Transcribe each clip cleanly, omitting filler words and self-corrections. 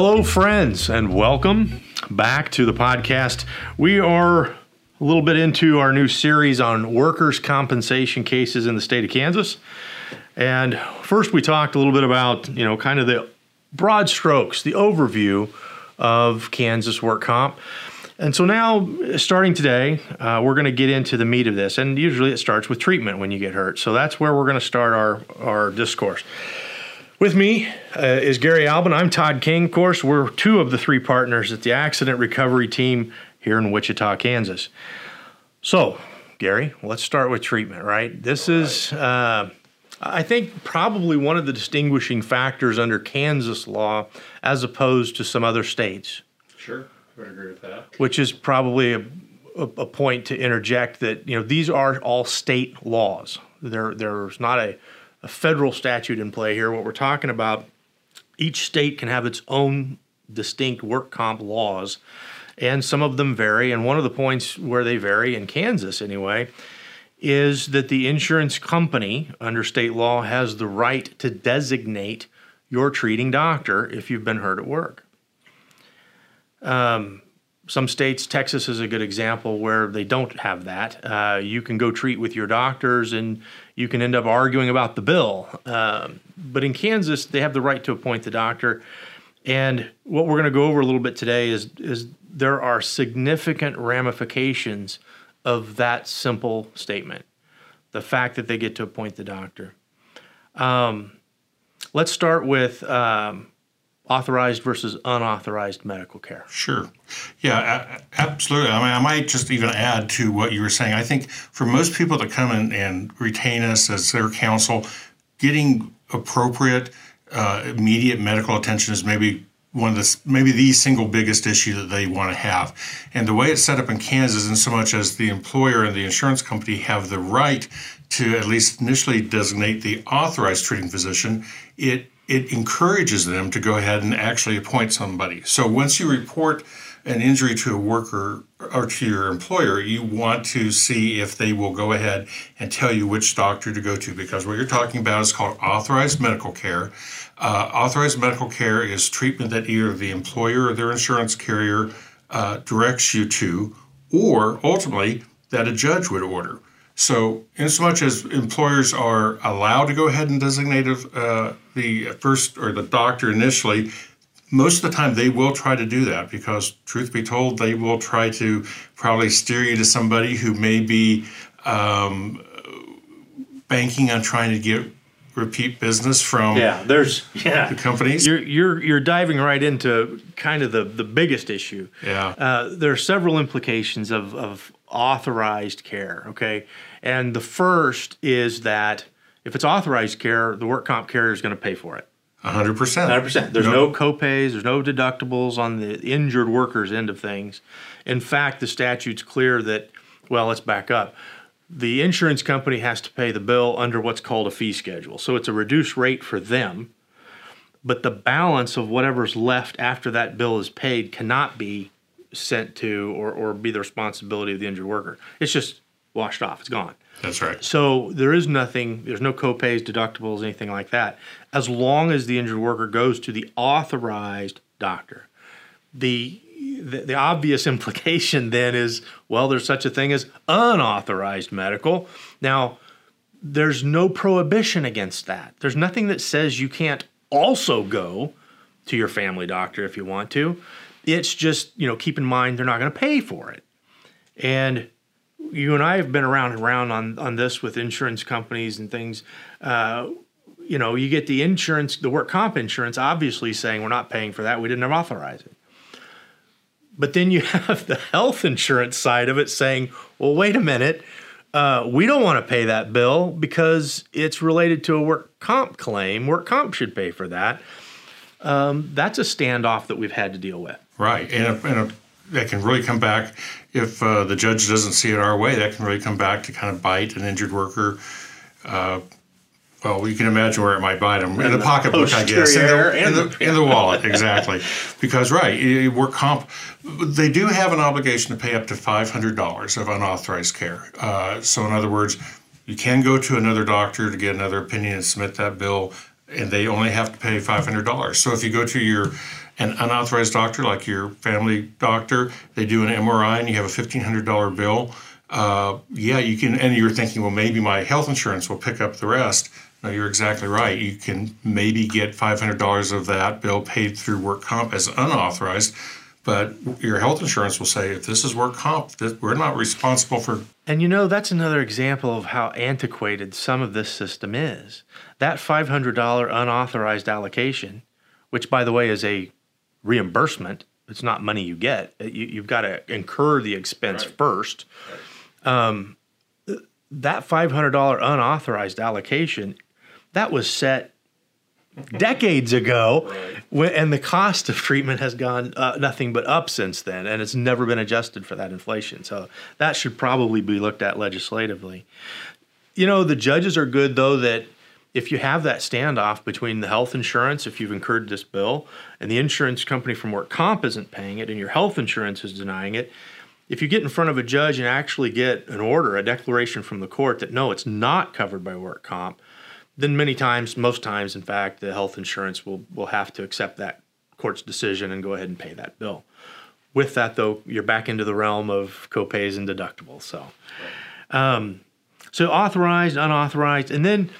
Hello, friends, and welcome back to the podcast. We are a little bit into our new series on workers' compensation cases in the state of Kansas. And first, we talked a little bit about, kind of the broad strokes, the overview of Kansas Work Comp. And so now, starting today, we're going to get into the meat of this. And usually it starts with treatment when you get hurt. So that's where we're going to start our discourse. With me is Gary Albin. I'm Todd King, of course. We're two of the three partners at the Accident Recovery Team here in Wichita, Kansas. So, Gary, let's start with treatment, right? This is, I think, probably one of the distinguishing factors under Kansas law as opposed to some other states. Sure. I would agree with that. Which is probably a point to interject that these are all state laws. There's not a federal statute in play here. What we're talking about, each state can have its own distinct work comp laws, and some of them vary. And one of the points where they vary in Kansas, anyway, is that the insurance company under state law has the right to designate your treating doctor if you've been hurt at work. Some states, Texas is a good example where they don't have that. You can go treat with your doctors and you can end up arguing about the bill. But in Kansas, they have the right to appoint the doctor. And what we're going to go over a little bit today is there are significant ramifications of that simple statement, the fact that they get to appoint the doctor. Let's start with authorized versus unauthorized medical care. Sure. Yeah, absolutely. I mean, I might just even add to what you were saying. I think for most people that come in and retain us as their counsel, getting appropriate immediate medical attention is maybe the single biggest issue that they want to have. And the way it's set up in Kansas, in so much as the employer and the insurance company have the right to at least initially designate the authorized treating physician, it encourages them to go ahead and actually appoint somebody. So once you report an injury to a worker or to your employer, you want to see if they will go ahead and tell you which doctor to go to, because what you're talking about is called authorized medical care. Authorized medical care is treatment that either the employer or their insurance carrier directs you to, or ultimately that a judge would order. So insomuch as employers are allowed to go ahead and designate the doctor initially, most of the time they will try to do that, because truth be told, they will try to probably steer you to somebody who may be banking on trying to get repeat business from the companies. You're diving right into kind of the biggest issue. Yeah. There are several implications of authorized care, okay? And the first is that if it's authorized care, the work comp carrier is going to pay for it. 100%. 100%. There's no copays, there's no deductibles on the injured worker's end of things. In fact, the statute's clear that, well, let's back up. The insurance company has to pay the bill under what's called a fee schedule. So it's a reduced rate for them, but the balance of whatever's left after that bill is paid cannot be sent to or be the responsibility of the injured worker. It's just washed off. It's gone. That's right. So there is nothing, there's no copays, deductibles, anything like that, as long as the injured worker goes to the authorized doctor. The obvious implication then is, well, there's such a thing as unauthorized medical. Now, there's no prohibition against that. There's nothing that says you can't also go to your family doctor if you want to. It's just, keep in mind they're not going to pay for it. And you and I have been around and around on this with insurance companies and things. You get the insurance, the work comp insurance, obviously saying we're not paying for that. We didn't authorize it. But then you have the health insurance side of it saying, well, wait a minute, we don't want to pay that bill because it's related to a work comp claim. Work comp should pay for that. That's a standoff that we've had to deal with. Right. And that can really come back, if the judge doesn't see it our way, that can really come back to kind of bite an injured worker. Well, you can imagine where it might bite them. In the pocketbook, I guess. In the wallet, exactly. Because, right, work comp, they do have an obligation to pay up to $500 of unauthorized care. So, in other words, you can go to another doctor to get another opinion and submit that bill, and they only have to pay $500. So, if you go to your an unauthorized doctor, like your family doctor, they do an MRI and you have a $1,500 bill, yeah, you can, and you're thinking, well, maybe my health insurance will pick up the rest. No, you're exactly right. You can maybe get $500 of that bill paid through work comp as unauthorized, but your health insurance will say, if this is work comp, we're not responsible for. And you know, that's another example of how antiquated some of this system is. That $500 unauthorized allocation, which by the way is a reimbursement, it's not money you get. You've got to incur the expense first. Right. That $500 unauthorized allocation, that was set decades ago, and the cost of treatment has gone nothing but up since then, and it's never been adjusted for that inflation. So that should probably be looked at legislatively. You know, the judges are good, though, that if you have that standoff between the health insurance, if you've incurred this bill, and the insurance company from work comp isn't paying it, and your health insurance is denying it, if you get in front of a judge and actually get an order, a declaration from the court that, no, it's not covered by work comp, then many times, most times, in fact, the health insurance will have to accept that court's decision and go ahead and pay that bill. With that, though, you're back into the realm of copays and deductibles. So, so authorized, unauthorized, and then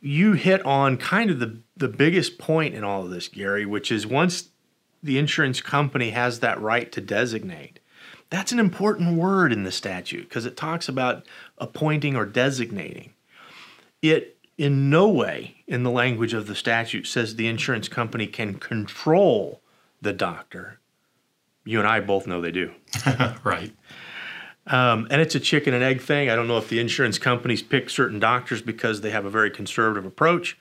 you hit on kind of the biggest point in all of this, Gary, which is once the insurance company has that right to designate. That's an important word in the statute because it talks about appointing or designating. It in no way, in the language of the statute, says the insurance company can control the doctor. You and I both know they do. Right. And it's a chicken and egg thing. I don't know if the insurance companies pick certain doctors because they have a very conservative approach,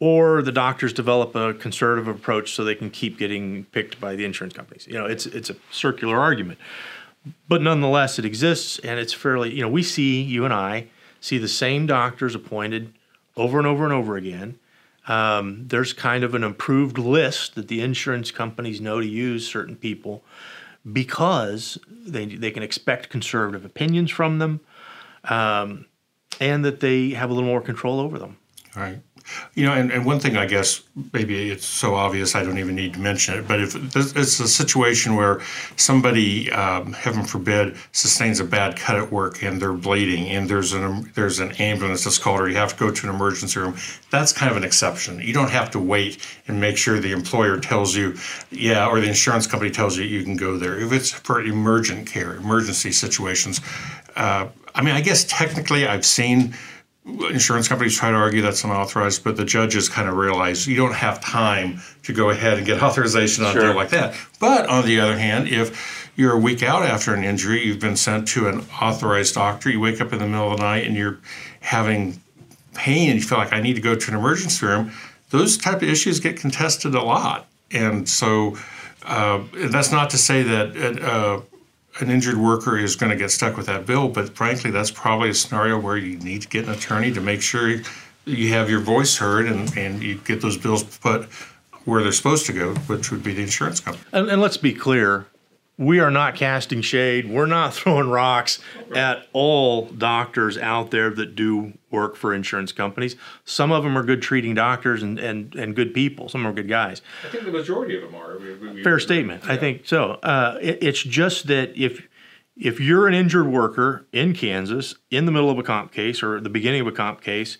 or the doctors develop a conservative approach so they can keep getting picked by the insurance companies. You know, it's a circular argument. But nonetheless, it exists, and it's fairly, you know, we see, you and I, see the same doctors appointed over and over and over again. There's kind of an improved list that the insurance companies know to use certain people because they can expect conservative opinions from them, and that they have a little more control over them. All right. You know, and one thing, I guess, maybe it's so obvious I don't even need to mention it, but if it's a situation where somebody, heaven forbid, sustains a bad cut at work and they're bleeding and there's an ambulance that's called or you have to go to an emergency room, that's kind of an exception. You don't have to wait and make sure the employer tells you, yeah, or the insurance company tells you you can go there. If it's for emergent care, emergency situations, I mean, I guess technically I've seen insurance companies try to argue that's unauthorized, but the judges kind of realize you don't have time to go ahead and get authorization out there like that. But on the other hand, if you're a week out after an injury, you've been sent to an authorized doctor, you wake up in the middle of the night and you're having pain and you feel like I need to go to an emergency room, those type of issues get contested a lot. And so that's not to say that an injured worker is going to get stuck with that bill, but frankly, that's probably a scenario where you need to get an attorney to make sure you have your voice heard and you get those bills put where they're supposed to go, which would be the insurance company. And let's be clear, we are not casting shade. We're not throwing rocks at all doctors out there that do work for insurance companies. Some of them are good treating doctors and good people. Some are good guys. I think the majority of them are. Fair statement. Yeah. I think so. It's just that if you're an injured worker in Kansas in the middle of a comp case or at the beginning of a comp case,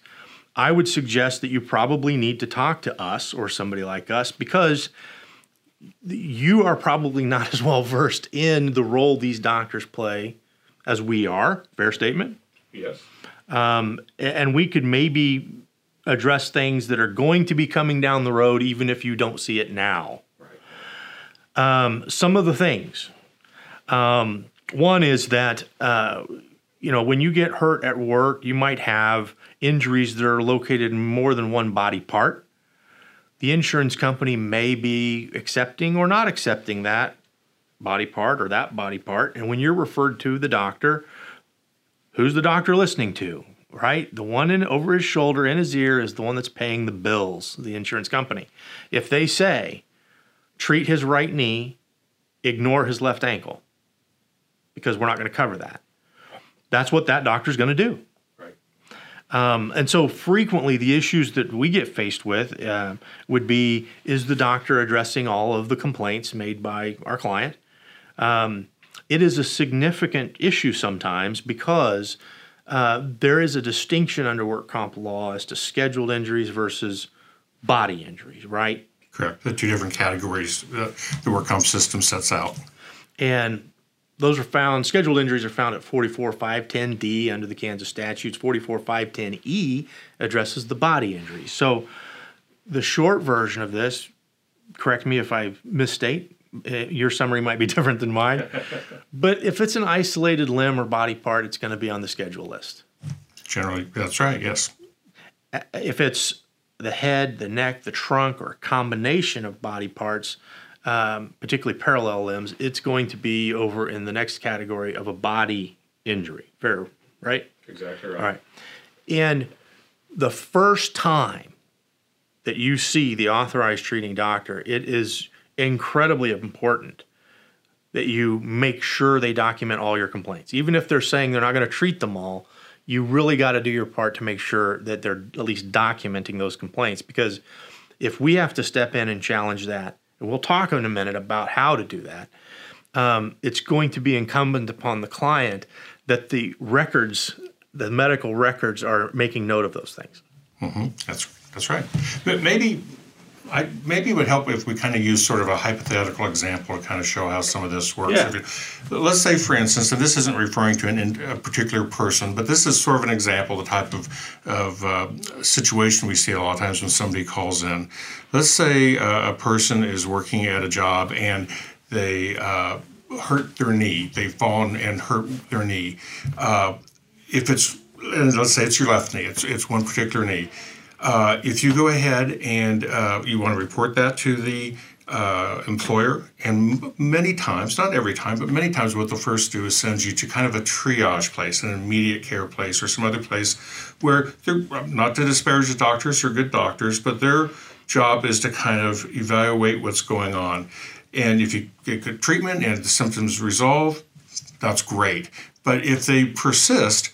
I would suggest that you probably need to talk to us or somebody like us because you are probably not as well versed in the role these doctors play as we are. Fair statement? Yes. And we could maybe address things that are going to be coming down the road, even if you don't see it now. Right. Some of the things. One is that, you know, when you get hurt at work, you might have injuries that are located in more than one body part. The insurance company may be accepting or not accepting that body part or that body part. And when you're referred to the doctor, who's the doctor listening to, right? The one over his shoulder in his ear is the one that's paying the bills, the insurance company. If they say, treat his right knee, ignore his left ankle, because we're not going to cover that. That's what that doctor's going to do. Right. And so frequently the issues that we get faced with would be, is the doctor addressing all of the complaints made by our client? It is a significant issue sometimes because there is a distinction under work comp law as to scheduled injuries versus body injuries, right? Correct. The two different categories the work comp system sets out. And those are found, scheduled injuries are found at 44.510D under the Kansas statutes. 44.510E addresses the body injuries. So the short version of this, correct me if I misstate, your summary might be different than mine, but if it's an isolated limb or body part, it's going to be on the schedule list. Generally, that's right, yes. If it's the head, the neck, the trunk, or a combination of body parts, particularly parallel limbs, it's going to be over in the next category of a body injury. Fair, right? Exactly right. All right. And the first time that you see the authorized treating doctor, it is incredibly important that you make sure they document all your complaints. Even if they're saying they're not going to treat them all, you really got to do your part to make sure that they're at least documenting those complaints, because if we have to step in and challenge that, and we'll talk in a minute about how to do that, it's going to be incumbent upon the client that the records, the medical records, are making note of those things. Mm-hmm. That's right. But maybe it would help if we kind of use sort of a hypothetical example to kind of show how some of this works. Yeah. Let's say, for instance, and this isn't referring to a particular person, but this is sort of an example of the type of situation we see a lot of times when somebody calls in. Let's say a person is working at a job and they hurt their knee. They've fallen and hurt their knee. Let's say it's your left knee. It's one particular knee. If you go ahead and you want to report that to the employer, and many times, not every time, but many times what they'll first do is send you to kind of a triage place, an immediate care place, or some other place where they're, not to disparage the doctors, they're good doctors, but their job is to kind of evaluate what's going on. And if you get good treatment and the symptoms resolve, that's great. But if they persist,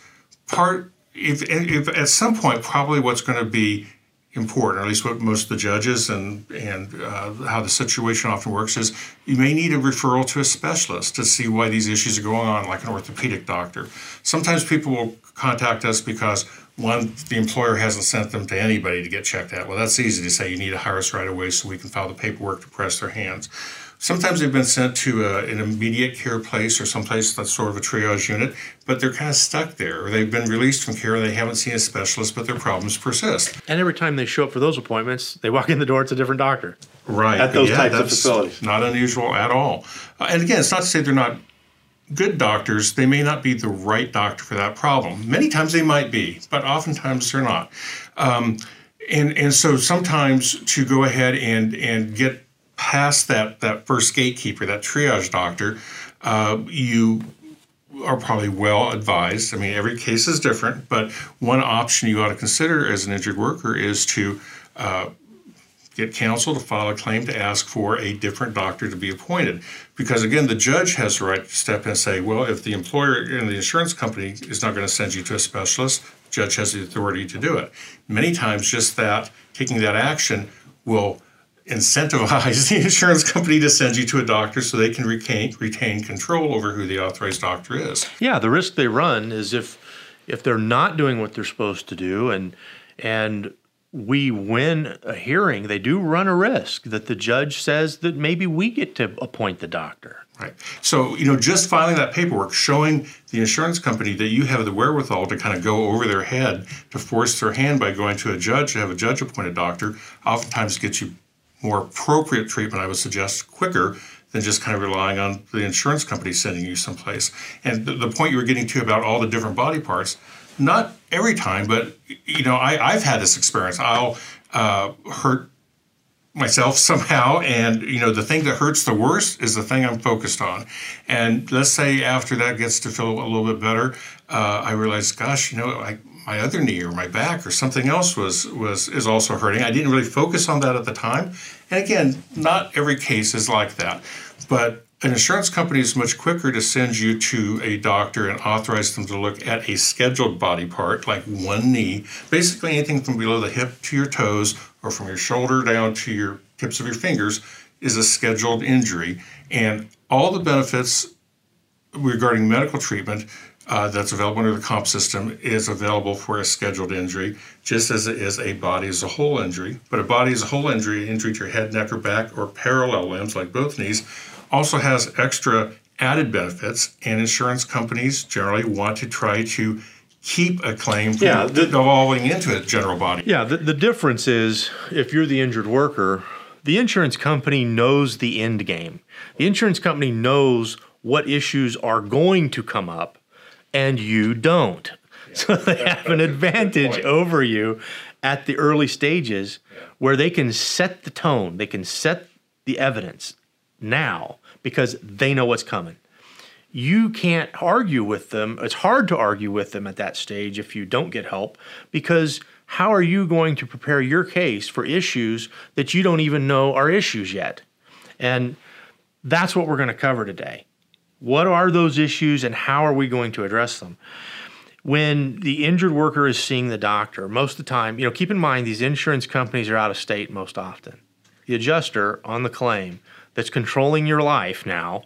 if at some point, probably what's going to be important, or at least what most of the judges and how the situation often works, is you may need a referral to a specialist to see why these issues are going on, like an orthopedic doctor. Sometimes people will contact us because, one, the employer hasn't sent them to anybody to get checked out. Well, that's easy to say. You need to hire us right away so we can file the paperwork to press their hands. Sometimes they've been sent to an immediate care place or someplace that's sort of a triage unit, but they're kind of stuck there. Or they've been released from care, they haven't seen a specialist, but their problems persist. And every time they show up for those appointments, they walk in the door, it's a different doctor. Right. At those types of facilities. Not unusual at all. And again, it's not to say they're not good doctors. They may not be the right doctor for that problem. Many times they might be, but oftentimes they're not. And so sometimes to go ahead and get past that first gatekeeper, that triage doctor, you are probably well advised. I mean, every case is different, but one option you ought to consider as an injured worker is to get counsel to file a claim to ask for a different doctor to be appointed. Because again, the judge has the right to step in and say, well, if the employer and the insurance company is not going to send you to a specialist, the judge has the authority to do it. Many times just that, taking that action will incentivize the insurance company to send you to a doctor so they can retain control over who the authorized doctor is. Yeah, the risk they run is if they're not doing what they're supposed to do and we win a hearing, they do run a risk that the judge says that maybe we get to appoint the doctor. Right. So, just filing that paperwork, showing the insurance company that you have the wherewithal to kind of go over their head, to force their hand by going to a judge, to have a judge appoint a doctor, oftentimes gets you more appropriate treatment, I would suggest, quicker than just kind of relying on the insurance company sending you someplace. And the point you were getting to about all the different body parts, not every time, but, I've had this experience. I'll hurt myself somehow, and, the thing that hurts the worst is the thing I'm focused on. And let's say after that gets to feel a little bit better, I realize, gosh, my other knee or my back or something else is also hurting. I didn't really focus on that at the time. And again, not every case is like that. But An insurance company is much quicker to send you to a doctor and authorize them to look at a scheduled body part, like one knee, basically anything from below the hip to your toes or from your shoulder down to your tips of your fingers is a scheduled injury. And all the benefits regarding medical treatment that's available under the comp system is available for a scheduled injury, just as it is a body as a whole injury. But a body as a whole injury, injury to your head, neck, or back, or parallel limbs like both knees, also has extra added benefits, and insurance companies generally want to try to keep a claim from devolving into a general body. Yeah, the difference is if you're the injured worker, the insurance company knows the end game. The insurance company knows what issues are going to come up, and you don't. Yeah. So they have an advantage over you at the early stages where they can set the tone, they can set the evidence now, because they know what's coming. You can't argue with them. It's hard to argue with them at that stage if you don't get help, because how are you going to prepare your case for issues that you don't even know are issues yet? And that's what we're going to cover today. What are those issues and how are we going to address them? When the injured worker is seeing the doctor, most of the time, you know, keep in mind these insurance companies are out of state most often. The adjuster on the claim that's controlling your life now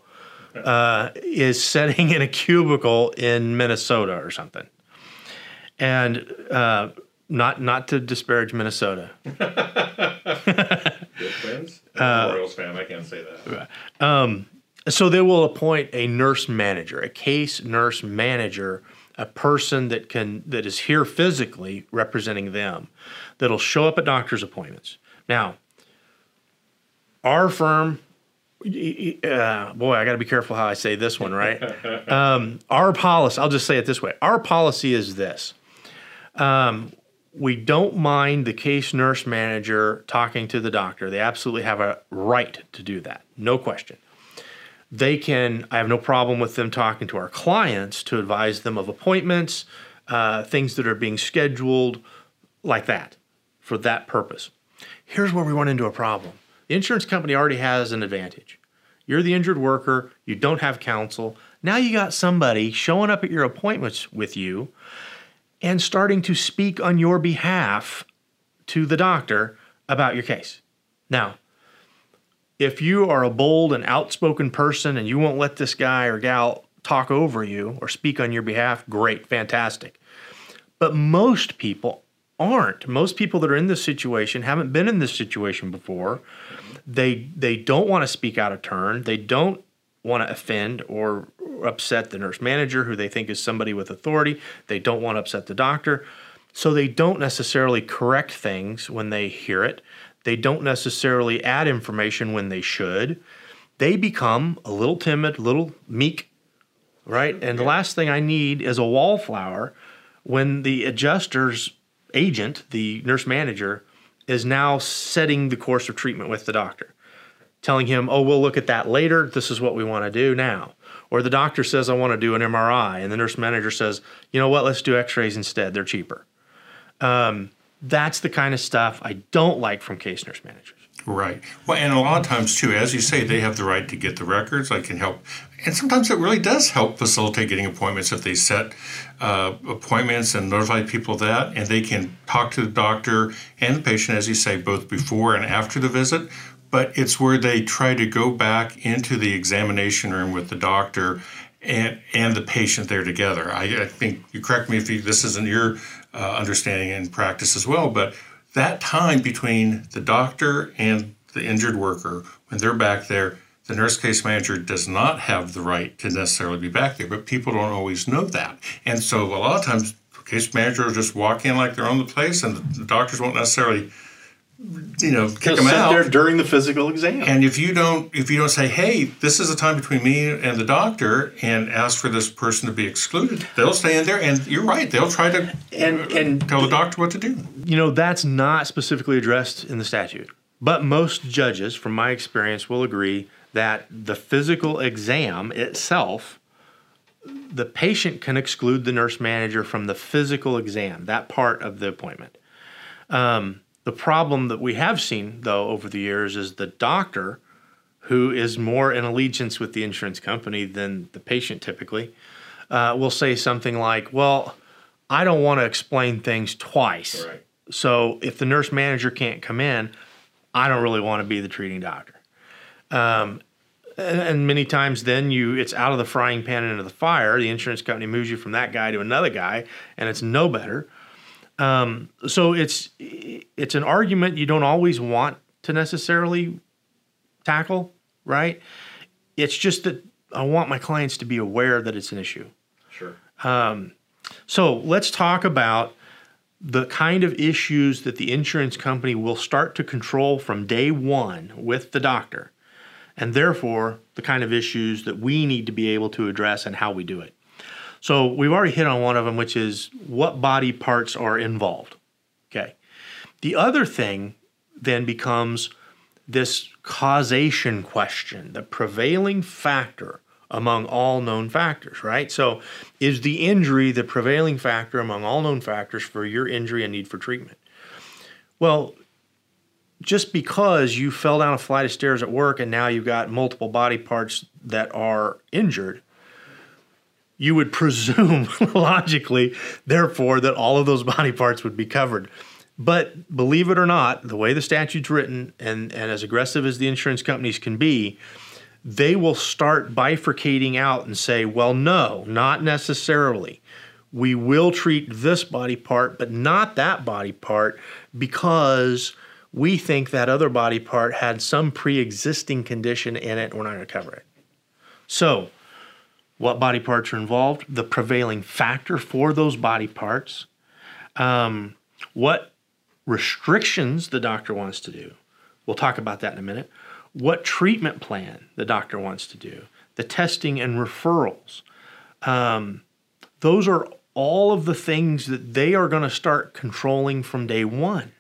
is sitting in a cubicle in Minnesota or something. And not to disparage Minnesota. Good friends? Royals fan, I can't say that. So they will appoint a nurse manager, a case nurse manager, a person that is here physically representing them, that'll show up at doctor's appointments. Now, our firm, boy, I got to be careful how I say this one, right? Our policy, I'll just say it this way. Our policy is this. We don't mind the case nurse manager talking to the doctor. They absolutely have a right to do that, no question. They can, I have no problem with them talking to our clients to advise them of appointments, things that are being scheduled like that for that purpose. Here's where we run into a problem. The insurance company already has an advantage. You're the injured worker. You don't have counsel. Now you got somebody showing up at your appointments with you and starting to speak on your behalf to the doctor about your case. Now, if you are a bold and outspoken person and you won't let this guy or gal talk over you or speak on your behalf, great, fantastic. But most people aren't. Most people that are in this situation haven't been in this situation before. They don't want to speak out of turn. They don't want to offend or upset the nurse manager, who they think is somebody with authority. They don't want to upset the doctor. So they don't necessarily correct things when they hear it. They don't necessarily add information when they should. They become a little timid, a little meek, right? And the last thing I need is a wallflower when the adjuster's agent, the nurse manager, is now setting the course of treatment with the doctor, telling him, oh, we'll look at that later. This is what we want to do now. Or the doctor says, I want to do an MRI. And the nurse manager says, you know what, let's do x-rays instead. They're cheaper. That's the kind of stuff I don't like from case nurse managers. Right. Well, and a lot of times, too, as you say, they have the right to get the records. They can help. And sometimes it really does help facilitate getting appointments if they set appointments and notify people of that. And they can talk to the doctor and the patient, as you say, both before and after the visit. But it's where they try to go back into the examination room with the doctor and the patient there together. I think, you correct me if this isn't your understanding and practice as well, but that time between the doctor and the injured worker, when they're back there, the nurse case manager does not have the right to necessarily be back there, but people don't always know that. And so a lot of times, case managers will just walk in like they're on the place, and the doctors won't necessarily, you know, kick them out there during the physical exam. And if you don't say, hey, this is the time between me and the doctor, and ask for this person to be excluded, they'll stay in there. And you're right, they'll try to and tell the doctor what to do. You know, that's not specifically addressed in the statute, but most judges, from my experience, will agree that the physical exam itself, the patient can exclude the nurse manager from the physical exam, that part of the appointment. The problem that we have seen, though, over the years is the doctor who is more in allegiance with the insurance company than the patient typically, will say something like, well, I don't want to explain things twice. Right. So if the nurse manager can't come in, I don't really want to be the treating doctor. And many times then it's out of the frying pan into the fire. The insurance company moves you from that guy to another guy, and it's no better. So it's an argument you don't always want to necessarily tackle, right? It's just that I want my clients to be aware that it's an issue. Sure. So let's talk about the kind of issues that the insurance company will start to control from day one with the doctor, and therefore the kind of issues that we need to be able to address and how we do it. So we've already hit on one of them, which is what body parts are involved. Okay. The other thing then becomes this causation question, the prevailing factor among all known factors, right? So is the injury the prevailing factor among all known factors for your injury and need for treatment? Well, just because you fell down a flight of stairs at work and now you've got multiple body parts that are injured, you would presume logically, therefore, that all of those body parts would be covered. But believe it or not, the way the statute's written, and as aggressive as the insurance companies can be, they will start bifurcating out and say, well, no, not necessarily. We will treat this body part, but not that body part, because we think that other body part had some pre-existing condition in it. We're not going to cover it. So what body parts are involved? The prevailing factor for those body parts. What restrictions the doctor wants to do. We'll talk about that in a minute. What treatment plan the doctor wants to do, the testing and referrals. Those are all of the things that they are going to start controlling from day one.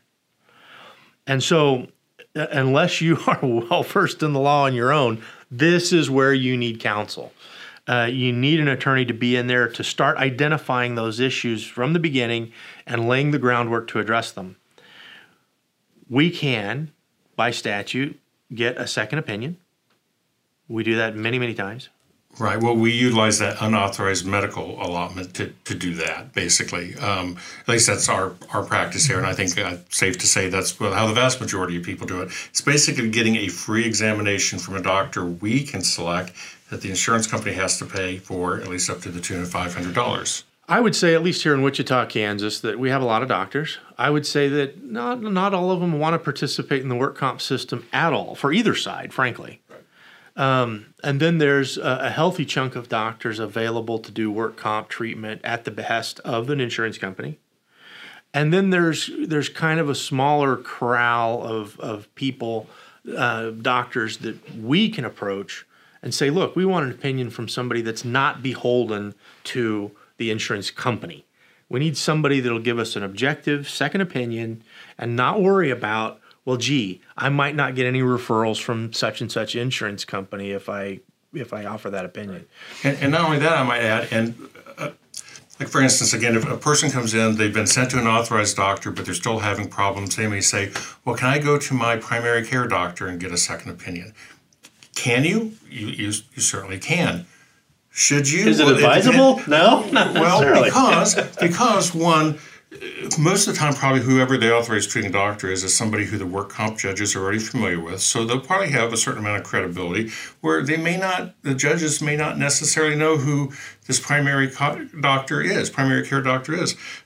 And so unless you are well versed in the law on your own, this is where you need counsel. You need an attorney to be in there to start identifying those issues from the beginning and laying the groundwork to address them. We can, by statute, get a second opinion. We do that many, many times. Right. Well, we utilize that unauthorized medical allotment to do that, basically. At least that's our practice here, and I think safe to say that's how the vast majority of people do it. It's basically getting a free examination from a doctor we can select that the insurance company has to pay for, at least up to the tune of $500. I would say, at least here in Wichita, Kansas, that we have a lot of doctors. I would say that not all of them want to participate in the work comp system at all, for either side, frankly. And then there's a healthy chunk of doctors available to do work comp treatment at the behest of an insurance company. And then there's kind of a smaller corral of people, doctors that we can approach and say, look, we want an opinion from somebody that's not beholden to the insurance company. We need somebody that'll give us an objective second opinion and not worry about, well, gee, I might not get any referrals from such and such insurance company if I offer that opinion. And not only that, I might add, like for instance, again, if a person comes in, they've been sent to an authorized doctor, but they're still having problems, they may say, well, can I go to my primary care doctor and get a second opinion? Can you? You certainly can. Should you? Is it advisable? No, not necessarily. Well, because one, most of the time, probably whoever the authorized treating doctor is somebody who the work comp judge is already familiar with. So they'll probably have a certain amount of credibility where they may not, the judges may not necessarily know who this primary care doctor is.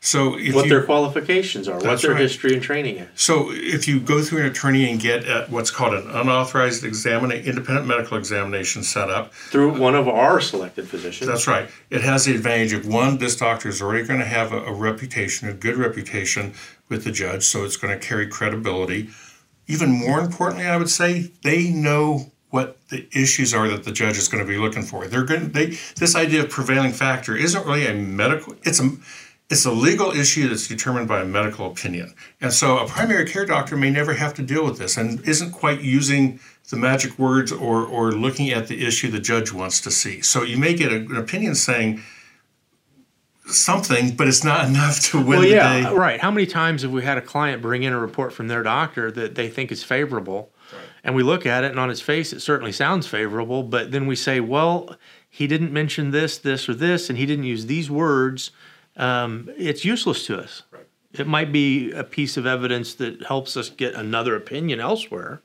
So if what their qualifications are, what their history and training is. So if you go through an attorney and get what's called an unauthorized independent medical examination set up. Through one of our selected physicians. That's right. It has the advantage of, one, this doctor is already going to have a reputation, a good reputation with the judge, so it's going to carry credibility. Even more importantly, I would say, they know what the issues are that the judge is going to be looking for. This idea of prevailing factor isn't really a medical, it's a legal issue that's determined by a medical opinion. And so a primary care doctor may never have to deal with this and isn't quite using the magic words or looking at the issue the judge wants to see. So you may get an opinion saying something, but it's not enough to win the day. Right. How many times have we had a client bring in a report from their doctor that they think is favorable? And we look at it, and on its face, it certainly sounds favorable, but then we say, well, he didn't mention this, this, or this, and he didn't use these words. It's useless to us. Right. It might be a piece of evidence that helps us get another opinion elsewhere,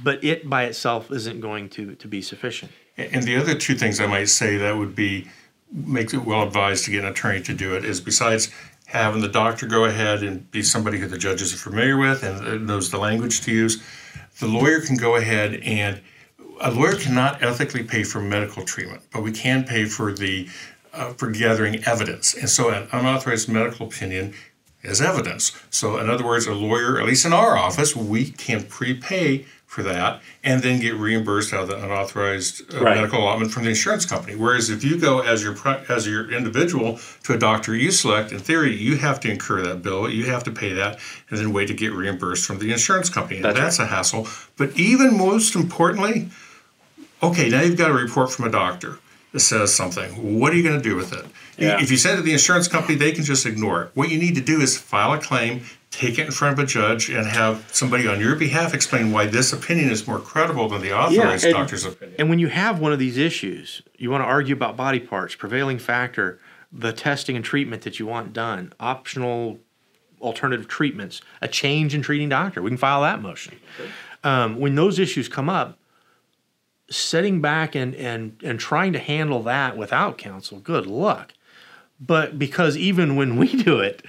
but it by itself isn't going to be sufficient. And the other two things I might say that would be, makes it well advised to get an attorney to do it, is besides having the doctor go ahead and be somebody who the judges are familiar with and knows the language to use, the lawyer can go ahead and, a lawyer cannot ethically pay for medical treatment, but we can pay for gathering evidence. And so an unauthorized medical opinion is evidence. So in other words, a lawyer, at least in our office, we can prepay for that and then get reimbursed out of the unauthorized medical allotment from the insurance company. Whereas if you go as your individual to a doctor you select, in theory, you have to incur that bill, you have to pay that, and then wait to get reimbursed from the insurance company. And that's a hassle. But even most importantly, okay, now you've got a report from a doctor that says something. What are you going to do with it? Yeah. If you send it to the insurance company, they can just ignore it. What you need to do is file a claim, take it in front of a judge, and have somebody on your behalf explain why this opinion is more credible than the authorized doctor's opinion. And when you have one of these issues, you want to argue about body parts, prevailing factor, the testing and treatment that you want done, optional alternative treatments, a change in treating doctor. We can file that motion. When those issues come up, sitting back and trying to handle that without counsel, good luck. But because even when we do it,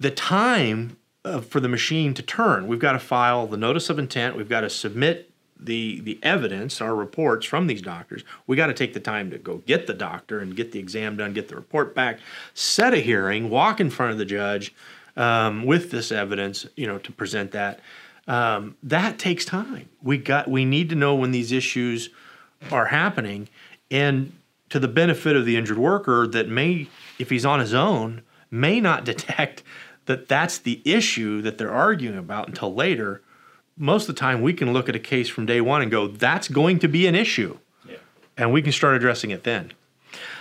the time for the machine to turn, we've got to file the notice of intent, we've got to submit the evidence, our reports from these doctors, we got to take the time to go get the doctor and get the exam done, get the report back, set a hearing, walk in front of the judge with this evidence, to present that. That takes time. We need to know when these issues are happening, and to the benefit of the injured worker that may, if he's on his own, may not detect that that's the issue that they're arguing about until later. Most of the time we can look at a case from day one and go, that's going to be an issue. Yeah. And we can start addressing it then.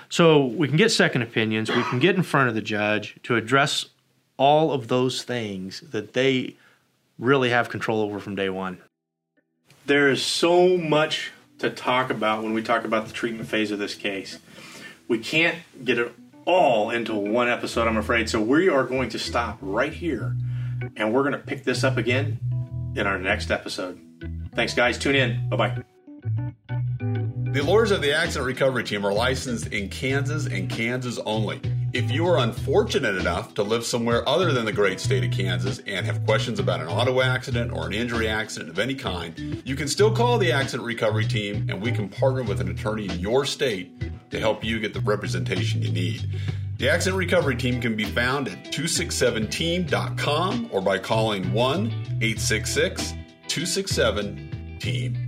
So we can get second opinions, we can get in front of the judge to address all of those things that they really have control over from day one. There is so much to talk about when we talk about the treatment phase of this case. We can't get it all into one episode, I'm afraid, so we are going to stop right here, and we're going to pick this up again in our next episode. Thanks, guys. Tune in. Bye-bye. The lawyers of the Accident Recovery Team are licensed in Kansas and Kansas only. If you are unfortunate enough to live somewhere other than the great state of Kansas and have questions about an auto accident or an injury accident of any kind, you can still call the Accident Recovery Team, and we can partner with an attorney in your state to help you get the representation you need. The Accident Recovery Team can be found at 267team.com or by calling 1-866-267-TEAM.